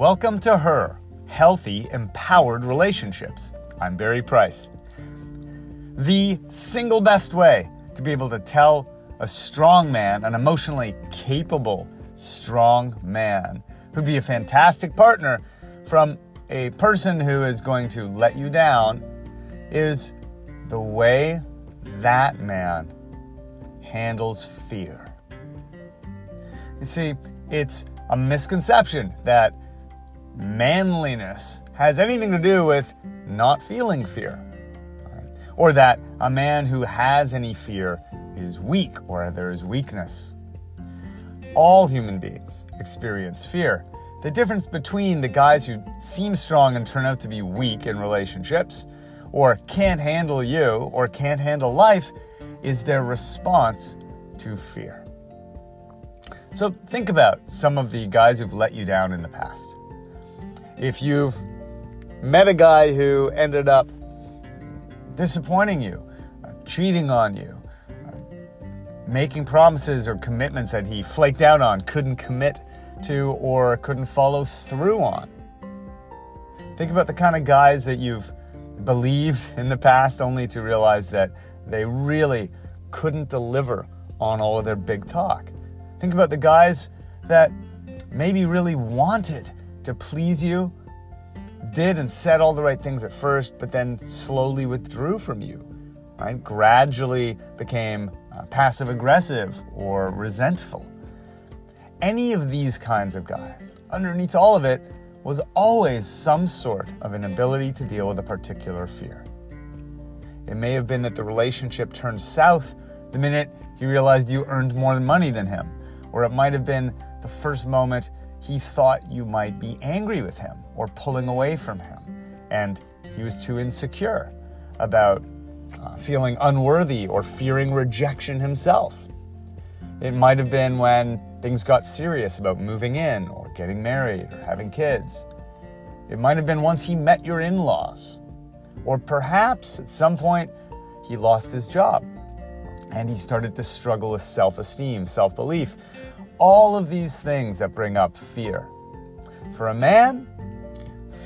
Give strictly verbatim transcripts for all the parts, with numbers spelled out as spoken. Welcome to Her, Healthy, Empowered Relationships. I'm Barry Price. The single best way to be able to tell a strong man, an emotionally capable, strong man, who'd be a fantastic partner from a person who is going to let you down, is the way that man handles fear. You see, it's a misconception that manliness has anything to do with not feeling fear, or that a man who has any fear is weak or there is weakness. All human beings experience fear. The difference between the guys who seem strong and turn out to be weak in relationships, or can't handle you, or can't handle life, is their response to fear. So think about some of the guys who've let you down in the past. If you've met a guy who ended up disappointing you, cheating on you, making promises or commitments that he flaked out on, couldn't commit to, or couldn't follow through on. Think about the kind of guys that you've believed in the past only to realize that they really couldn't deliver on all of their big talk. Think about the guys that maybe really wanted to please you, did and said all the right things at first, but then slowly withdrew from you, right? Gradually became uh, passive-aggressive or resentful. Any of these kinds of guys, underneath all of it, was always some sort of an inability to deal with a particular fear. It may have been that the relationship turned south the minute he realized you earned more money than him, or it might have been the first moment he thought you might be angry with him or pulling away from him, and he was too insecure about uh, feeling unworthy or fearing rejection himself. It might have been when things got serious about moving in or getting married or having kids. It might have been once he met your in-laws, or perhaps at some point he lost his job and he started to struggle with self-esteem, self-belief. All of these things that bring up fear. For a man,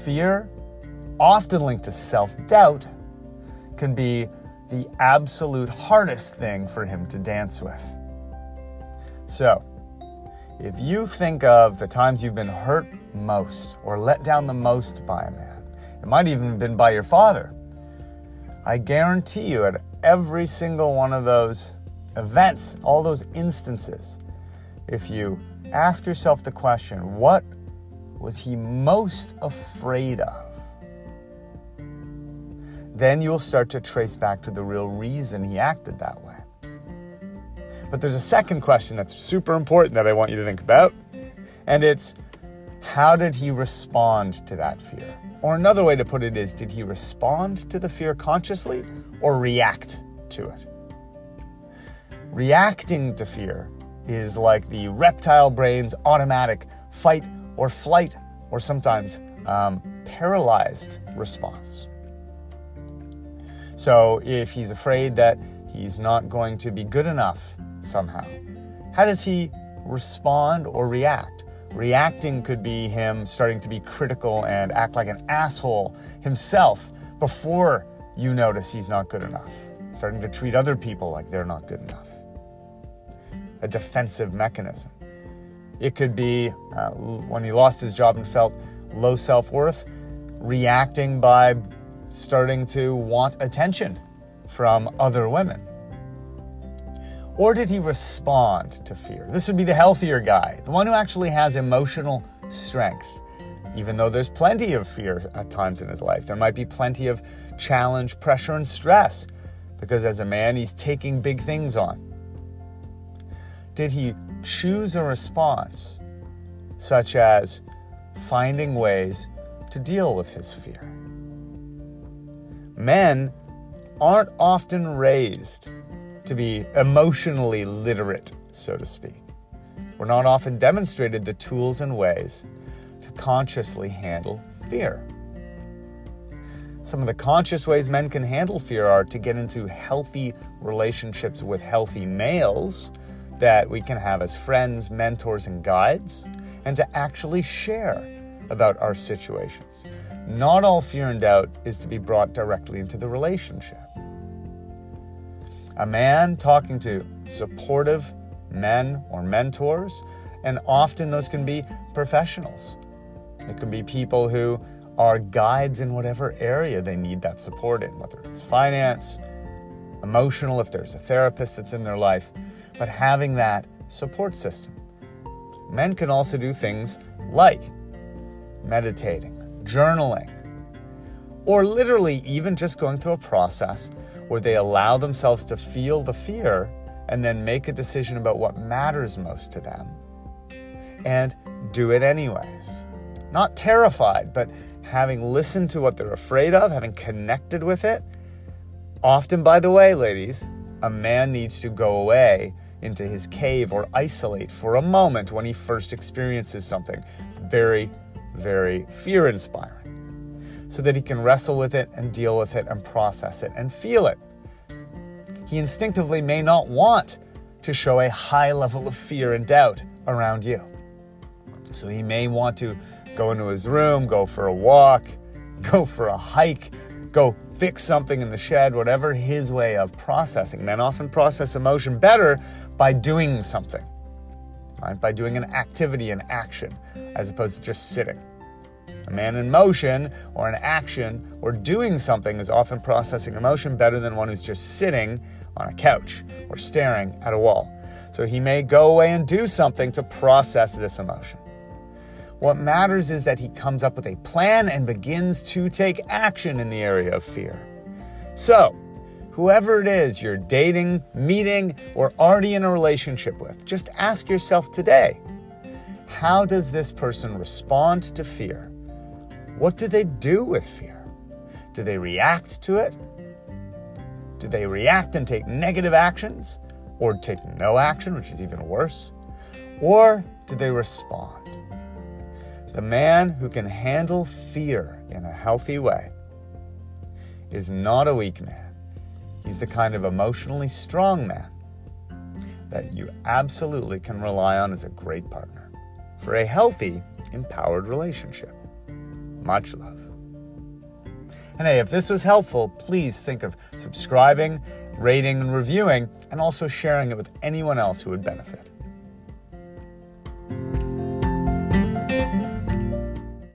fear, often linked to self-doubt, can be the absolute hardest thing for him to dance with. So, if you think of the times you've been hurt most or let down the most by a man, it might even have been by your father, I guarantee you at every single one of those events, all those instances, if you ask yourself the question, what was he most afraid of? Then you'll start to trace back to the real reason he acted that way. But there's a second question that's super important that I want you to think about, and it's, how did he respond to that fear? Or another way to put it is, did he respond to the fear consciously or react to it? Reacting to fear is like the reptile brain's automatic fight or flight, or sometimes um, paralyzed response. So if he's afraid that he's not going to be good enough somehow, how does he respond or react? Reacting could be him starting to be critical and act like an asshole himself before you notice he's not good enough, starting to treat other people like they're not good enough. A defensive mechanism. It could be uh, when he lost his job and felt low self-worth, reacting by starting to want attention from other women. Or did he respond to fear? This would be the healthier guy, the one who actually has emotional strength. Even though there's plenty of fear at times in his life, there might be plenty of challenge, pressure, and stress, because as a man, he's taking big things on. Did he choose a response, such as finding ways to deal with his fear? Men aren't often raised to be emotionally literate, so to speak. We're not often demonstrated the tools and ways to consciously handle fear. Some of the conscious ways men can handle fear are to get into healthy relationships with healthy males that we can have as friends, mentors, and guides, and to actually share about our situations. Not all fear and doubt is to be brought directly into the relationship. A man talking to supportive men or mentors, and often those can be professionals. It can be people who are guides in whatever area they need that support in, whether it's finance, emotional, if there's a therapist that's in their life, but having that support system. Men can also do things like meditating, journaling, or literally even just going through a process where they allow themselves to feel the fear and then make a decision about what matters most to them and do it anyways. Not terrified, but having listened to what they're afraid of, having connected with it. Often, by the way, ladies, a man needs to go away into his cave or isolate for a moment when he first experiences something very, very fear-inspiring, so that he can wrestle with it and deal with it and process it and feel it. He instinctively may not want to show a high level of fear and doubt around you. So he may want to go into his room, go for a walk, go for a hike, go fix something in the shed, whatever his way of processing. Men often process emotion better by doing something, right? By doing an activity, an action, as opposed to just sitting. A man in motion or an action or doing something is often processing emotion better than one who's just sitting on a couch or staring at a wall. So he may go away and do something to process this emotion. What matters is that he comes up with a plan and begins to take action in the area of fear. So, whoever it is you're dating, meeting, or already in a relationship with, just ask yourself today, how does this person respond to fear? What do they do with fear? Do they react to it? Do they react and take negative actions? Or take no action, which is even worse? Or do they respond? The man who can handle fear in a healthy way is not a weak man. He's the kind of emotionally strong man that you absolutely can rely on as a great partner for a healthy, empowered relationship. Much love. And hey, if this was helpful, please think of subscribing, rating, and reviewing, and also sharing it with anyone else who would benefit.